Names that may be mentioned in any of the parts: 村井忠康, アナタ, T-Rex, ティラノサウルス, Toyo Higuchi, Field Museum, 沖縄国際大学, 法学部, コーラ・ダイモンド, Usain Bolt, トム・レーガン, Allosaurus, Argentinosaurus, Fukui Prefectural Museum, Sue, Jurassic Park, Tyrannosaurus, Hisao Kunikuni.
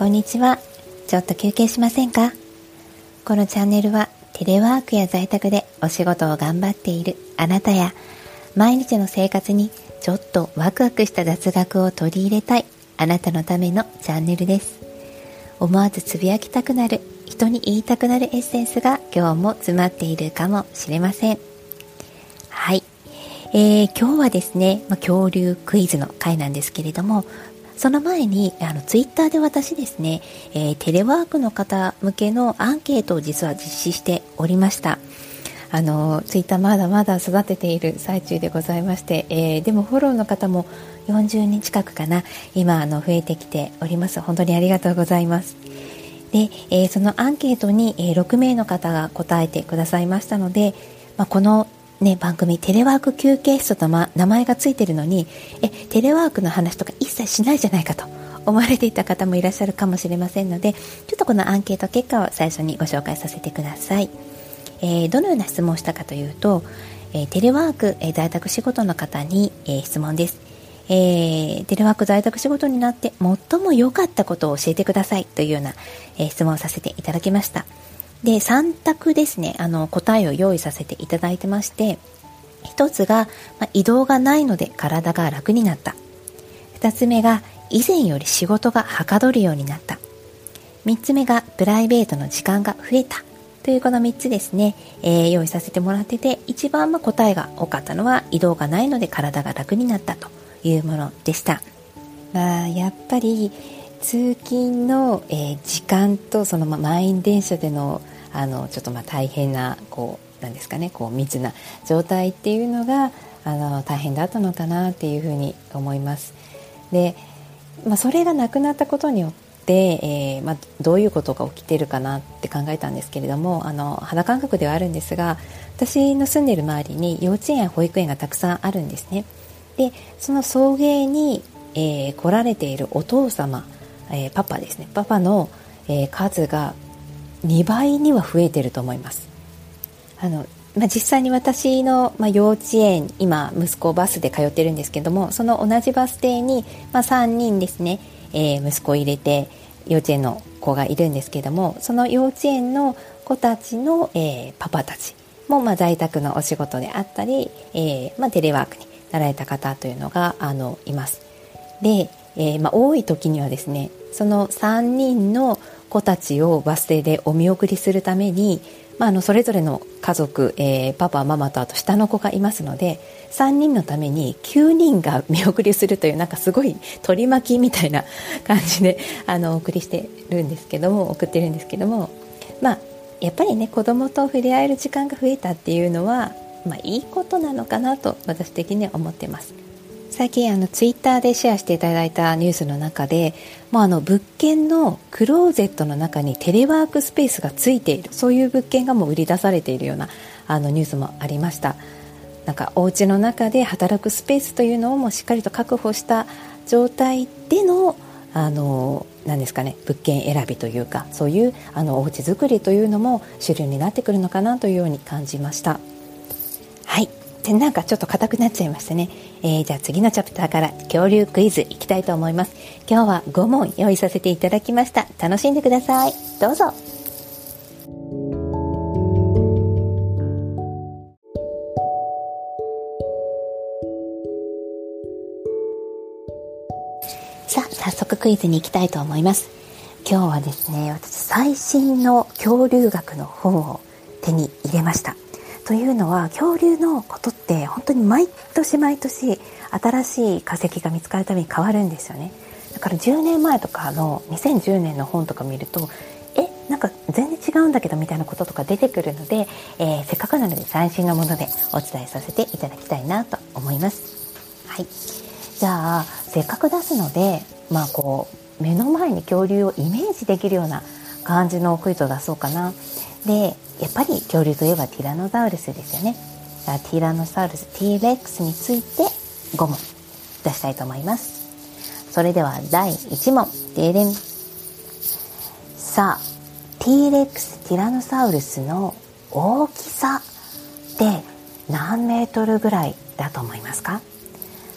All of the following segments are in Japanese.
こんにちは。ちょっと休憩しませんか？このチャンネルはテレワークや在宅でお仕事を頑張っているあなたや、毎日の生活にちょっとワクワクした雑学を取り入れたいあなたのためのチャンネルです。思わずつぶやきたくなる、人に言いたくなるエッセンスが今日も詰まっているかもしれません。はい、今日はですね、恐竜クイズの回なんですけれども、その前にツイッターで私ですね、テレワークの方向けのアンケートを実は実施しておりました。ツイッターまだまだ育てている最中でございまして、でもフォローの方も40人近くかな、今増えてきております。本当にありがとうございます。で、そのアンケートに6名の方が答えてくださいましたので、このね、番組テレワーク休憩室と、名前がついてるのにテレワークの話とか一切しないじゃないかと思われていた方もいらっしゃるかもしれませんので、ちょっとこのアンケート結果を最初にご紹介させてください。どのような質問をしたかというと、テレワーク、在宅仕事の方に、質問です。テレワーク在宅仕事になって最も良かったことを教えてくださいというような、質問をさせていただきました。で、3択ですね、答えを用意させていただいてまして、1つが、移動がないので体が楽になった。2つ目が以前より仕事がはかどるようになった。3つ目がプライベートの時間が増えたというこの3つですね、用意させてもらってて、一番答えが多かったのは移動がないので体が楽になったというものでした。やっぱり通勤の、時間とその満員電車での、ちょっと大変ななんですかね、密な状態っていうのが大変だったのかなっていうふうに思います。で、それがなくなったことによって、どういうことが起きてるかなって考えたんですけれども、肌感覚ではあるんですが、私の住んでいる周りに幼稚園、保育園がたくさんあるんですね。で、その送迎に、来られているお父様、パパですね、パパの、数が2倍には増えていると思います。実際に私の、幼稚園、今息子バスで通ってるんですけども、その同じバス停に、3人ですね、息子を入れて幼稚園の子がいるんですけども、その幼稚園の子たちの、パパたちも、在宅のお仕事であったり、テレワークになられた方というのがいます。で、多い時にはですね、その3人の子たちをバス停でお見送りするために、それぞれの家族、パパ、ママとあと下の子がいますので、3人のために9人が見送りするという、なんかすごい取り巻きみたいな感じで送ってるんですけども、やっぱりね、子供と触れ合える時間が増えたっていうのは、いいことなのかなと私的には思ってます。最近ツイッターでシェアしていただいたニュースの中で、物件のクローゼットの中にテレワークスペースがついている、そういう物件がもう売り出されているようなニュースもありました。なんかお家の中で働くスペースというのをもうしっかりと確保した状態での、なんですかね、物件選びというか、そういうお家作りというのも主流になってくるのかなというように感じました。はい、で、なんかちょっと硬くなっちゃいましたね。じゃあ次のチャプターから恐竜クイズいきたいと思います。今日は5問用意させていただきました。楽しんでください。どうぞ。さあ、早速クイズに行きたいと思います。今日はですね、私最新の恐竜学の本を手に入れました。というのは、恐竜のことって本当に毎年毎年新しい化石が見つかるたびに変わるんですよね。だから10年前とかの2010年の本とか見ると、なんか全然違うんだけどみたいなこととか出てくるので、せっかくなので最新のものでお伝えさせていただきたいなと思います。はい、じゃあせっかく出すので、目の前に恐竜をイメージできるような感じのクイズを出そうかな。で、やっぱり恐竜といえばティラノサウルスですよね。ティラノサウルス、T レックスについて5問出したいと思います。それでは第1問ででん。さあ、 T レックス、ティラノサウルスの大きさって何メートルぐらいだと思いますか？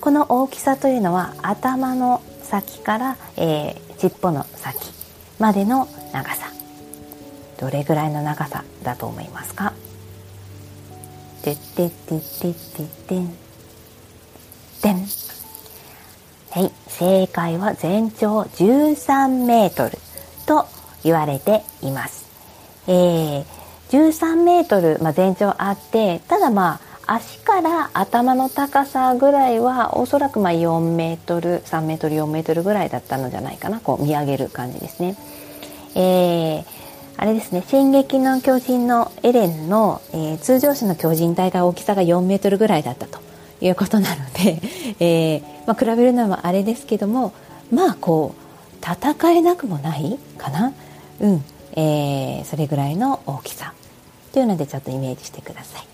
この大きさというのは、頭の先から、尻尾の先までの長さ、どれぐらいの長さだと思いますか？てってってってってってんてん。はい、正解は全長13メートルと言われています。13メートル、全長あって、ただ足から頭の高さぐらいはおそらく4メートル、3メートル、4メートルぐらいだったのじゃないかな。こう見上げる感じですね。あれですね、進撃の巨人のエレンの、通常時の巨人体が大きさが4メートルぐらいだったということなので、比べるのはあれですけども、こう戦えなくもないかな。それぐらいの大きさというのでちょっとイメージしてください。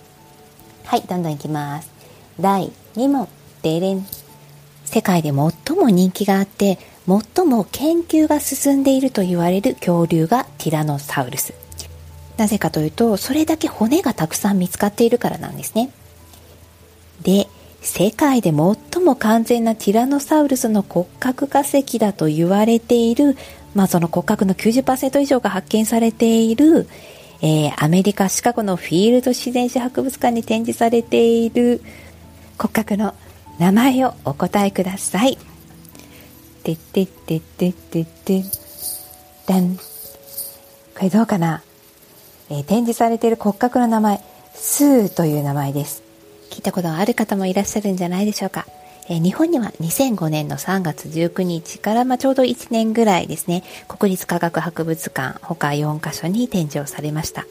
はい、どんどんいきます。第2問、デレン。世界で最も人気があって最も研究が進んでいると言われる恐竜がティラノサウルス。なぜかというと、それだけ骨がたくさん見つかっているからなんですね。で、世界で最も完全なティラノサウルスの骨格化石だと言われている、その骨格の 90% 以上が発見されている、アメリカ・シカゴのフィールド自然史博物館に展示されている骨格の名前をお答えください。てってってってってってだん。これどうかな、展示されている骨格の名前、スーという名前です。聞いたことがある方もいらっしゃるんじゃないでしょうか。日本には2005年の3月19日から、ちょうど1年ぐらいですね、国立科学博物館他4カ所に展示をされました。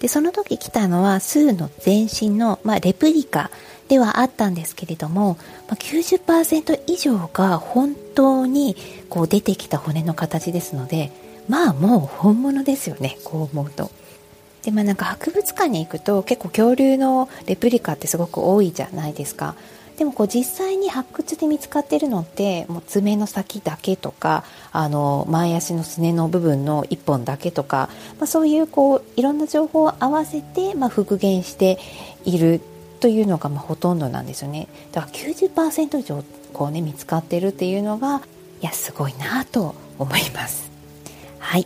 で、その時来たのはスーの全身の、レプリカではあったんですけれども、90% 以上が本当にこう出てきた骨の形ですので、もう本物ですよね、こう思うと。で、博物館に行くと結構恐竜のレプリカってすごく多いじゃないですか。でもこう実際に発掘で見つかっているのってもう爪の先だけとか、前足のすねの部分の1本だけとか、そういうこういろんな情報を合わせて復元しているというのがほとんどなんですよね。だから 90% 以上こう、見つかっているっていうのが、すごいなと思います。はい、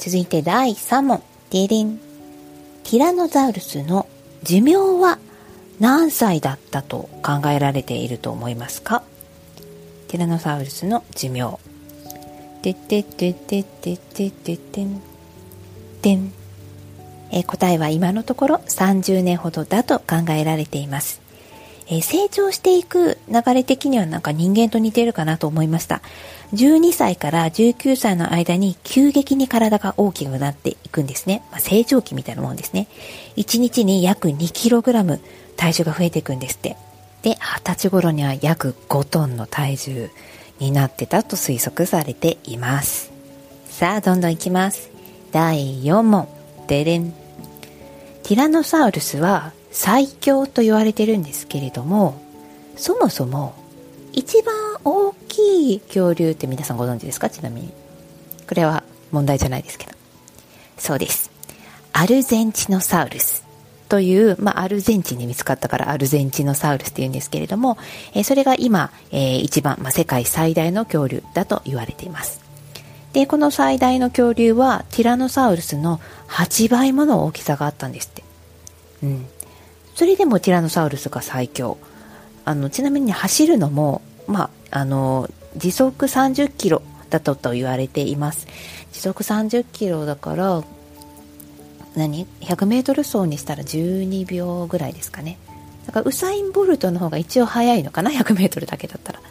続いて第3問、デリン。ティラノザウルスの寿命は何歳だったと考えられていると思いますか？ティラノサウルスの寿命。ててててててててんてん。答えは今のところ30年ほどだと考えられています。成長していく流れ的には人間と似てるかなと思いました。12歳から19歳の間に急激に体が大きくなっていくんですね。成長期みたいなもんですね。1日に約 2kg 体重が増えていくんですって。で、20歳頃には約5トンの体重になってたと推測されています。さあ、どんどんいきます。第4問、デレン。ティラノサウルスは最強と言われてるんですけれども、そもそも一番大きい恐竜って皆さんご存知ですか？ちなみにこれは問題じゃないですけど、そうです、アルゼンチノサウルスという、アルゼンチンに見つかったからアルゼンチノサウルスっていうんですけれども、それが今、一番、世界最大の恐竜だと言われています。で、この最大の恐竜はティラノサウルスの8倍もの大きさがあったんですって。それでもティラノサウルスが最強。ちなみに走るのも、時速30キロだったと言われています。時速30キロだから100メートル走にしたら12秒ぐらいですかね。だからウサイン・ボルトの方が一応速いのかな、100メートルだけだったら。っ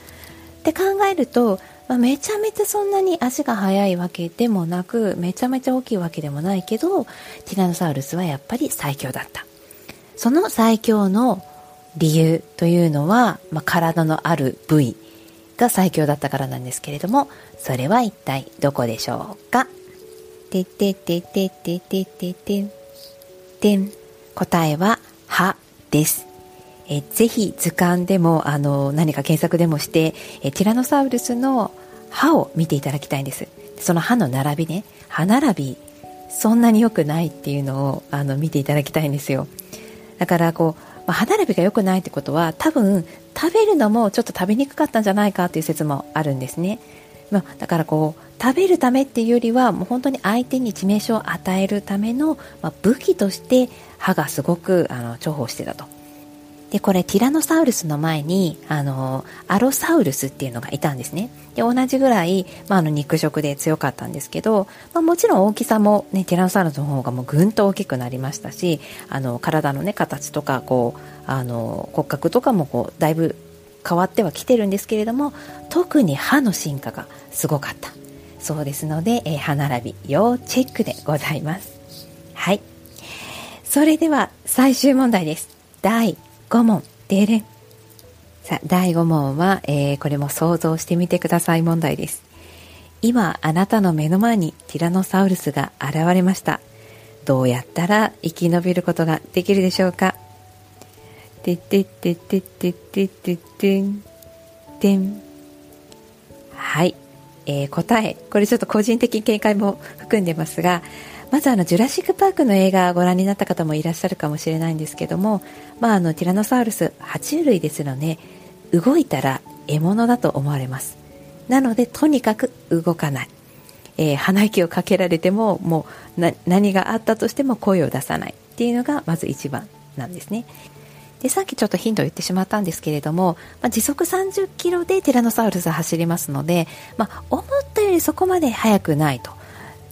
て考えると、めちゃめちゃそんなに足が速いわけでもなく、めちゃめちゃ大きいわけでもないけど、ティラノサウルスはやっぱり最強だった。その最強の理由というのは、体のある部位が最強だったからなんですけれども、それは一体どこでしょうか？てててててててててん。答えは歯です。ぜひ図鑑でも何か検索でもしてティラノサウルスの歯を見ていただきたいんです。その歯の並びね、歯並びそんなに良くないっていうのを見ていただきたいんですよ。だからこう、歯並びが良くないってことは、多分食べるのもちょっと食べにくかったんじゃないかという説もあるんですね。だからこう食べるためっていうよりはもう本当に相手に致命傷を与えるための、武器として歯がすごく重宝してたと。でこれティラノサウルスの前にアロサウルスっていうのがいたんですね。で同じぐらい、肉食で強かったんですけど、もちろん大きさも、ティラノサウルスの方がもうぐんと大きくなりましたし、体の、形とかこう骨格とかもこうだいぶ変わってはきてるんですけれども、特に歯の進化がすごかったそうですので、歯並び要チェックでございます。はい、それでは最終問題です。第5問でれん。さあ第5問は、これも想像してみてください問題です。今あなたの目の前にティラノサウルスが現れました。どうやったら生き延びることができるでしょうか。てってってってってってってってんてん。はい、答え、これちょっと個人的見解も含んでますが、まずジュラシックパークの映画をご覧になった方もいらっしゃるかもしれないんですけども、ティラノサウルス爬虫類ですので、動いたら獲物だと思われます。なのでとにかく動かない、鼻息をかけられてももう何があったとしても声を出さないっていうのがまず一番なんですね。でさっきちょっとヒントを言ってしまったんですけれども、時速30キロでティラノサウルスは走りますので、思ったよりそこまで速くないと。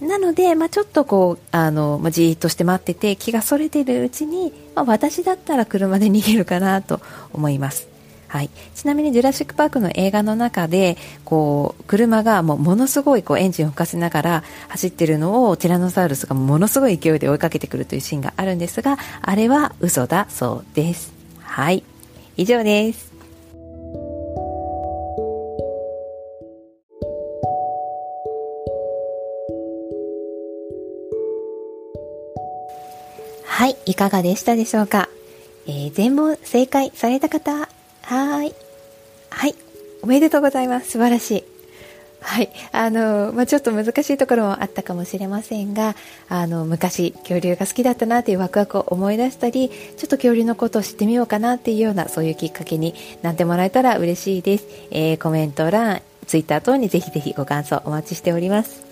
なので、ちょっとこうじーっとして待ってて気がそれてるうちに、私だったら車で逃げるかなと思います。はい、ちなみにジュラシックパークの映画の中でこう車がものすごいこうエンジンを吹かせながら走っているのをティラノサウルスがものすごい勢いで追いかけてくるというシーンがあるんですが、あれは嘘だそうです。はい、以上です。はい、いかがでしたでしょうか。全問正解された方、はい、おめでとうございます。素晴らしい。はい、ちょっと難しいところもあったかもしれませんが、昔恐竜が好きだったなというワクワクを思い出したり、ちょっと恐竜のことを知ってみようかなというような、そういうきっかけになってもらえたら嬉しいです。コメント欄、ツイッター等にぜひぜひご感想お待ちしております。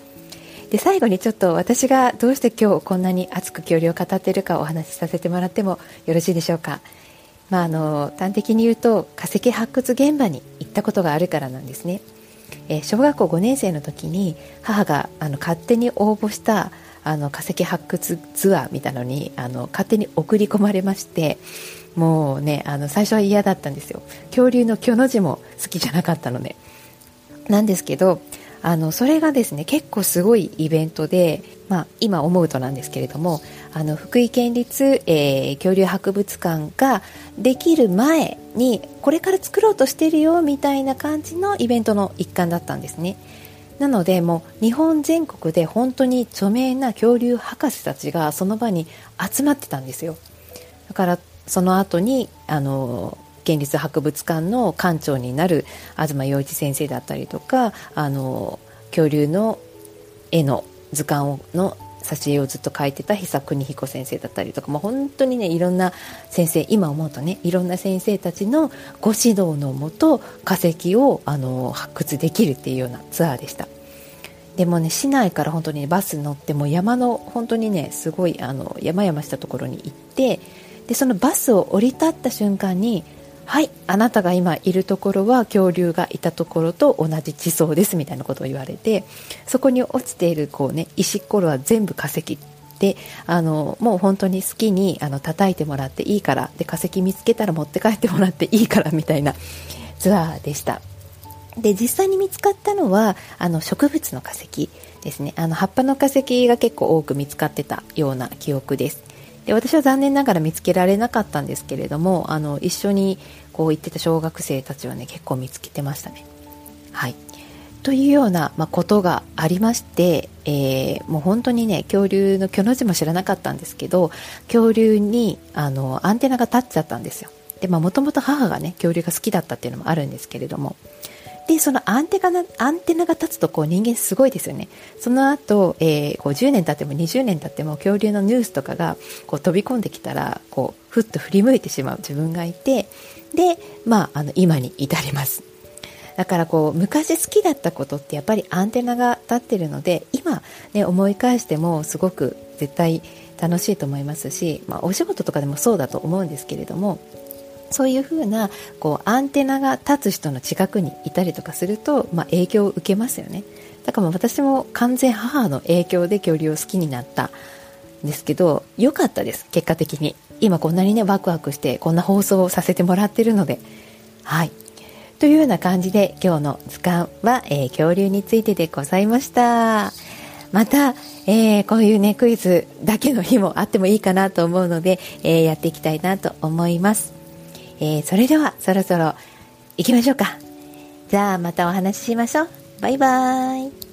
で最後にちょっと私がどうして今日こんなに熱く恐竜を語っているかお話しさせてもらってもよろしいでしょうか。端的に言うと、化石発掘現場に行ったことがあるからなんですね。小学校5年生の時に母が勝手に応募した化石発掘ツアーみたいなのに勝手に送り込まれまして、もうね最初は嫌だったんですよ。恐竜の巨の字も好きじゃなかったので、なんですけどそれがですね結構すごいイベントで、今思うとなんですけれども、福井県立、恐竜博物館ができる前にこれから作ろうとしてるよみたいな感じのイベントの一環だったんですね。なのでもう日本全国で本当に著名な恐竜博士たちがその場に集まってたんですよ。だからその後に県立博物館の館長になる東洋一先生だったりとか、恐竜の絵の図鑑の挿絵をずっと描いてた久国彦先生だったりとか、本当にねいろんな先生、今思うとねいろんな先生たちのご指導のもと化石を発掘できるっていうようなツアーでした。でもね市内から本当にバス乗っても山の本当にねすごい山々したところに行って、でそのバスを降り立った瞬間に、はい、あなたが今いるところは恐竜がいたところと同じ地層ですみたいなことを言われて、そこに落ちているこう、石ころは全部化石で、もう本当に好きに叩いてもらっていいから、で化石見つけたら持って帰ってもらっていいからみたいなツアーでした。で実際に見つかったのは植物の化石ですね。葉っぱの化石が結構多く見つかってたような記憶です。で私は残念ながら見つけられなかったんですけれども、一緒にこう行ってた小学生たちはね結構見つけてましたね。はい、というような、ことがありまして、もう本当にね恐竜の巨の字も知らなかったんですけど、恐竜にアンテナが立っちゃったんですよ。でもともと母がね恐竜が好きだったっていうのもあるんですけれども、でそのアンテナが立つとこう人間すごいですよね。その後、こう10年経っても20年経っても恐竜のニュースとかがこう飛び込んできたらこうふっと振り向いてしまう自分がいて、で、今に至ります。だからこう昔好きだったことってやっぱりアンテナが立ってるので、今、ね、思い返してもすごく絶対楽しいと思いますし、まあ、お仕事とかでもそうだと思うんですけれども、そういうふうなこうアンテナが立つ人の近くにいたりとかすると、まあ、影響を受けますよね。だからもう私も完全母の影響で恐竜を好きになったんですけど、良かったです結果的に。今こんなにねワクワクしてこんな放送をさせてもらってるので、はいというような感じで今日の図鑑は、恐竜についてでございました。また、こういうねクイズだけの日もあってもいいかなと思うので、やっていきたいなと思います。それではそろそろ行きましょうか。じゃあまたお話ししましょう。バイバイ。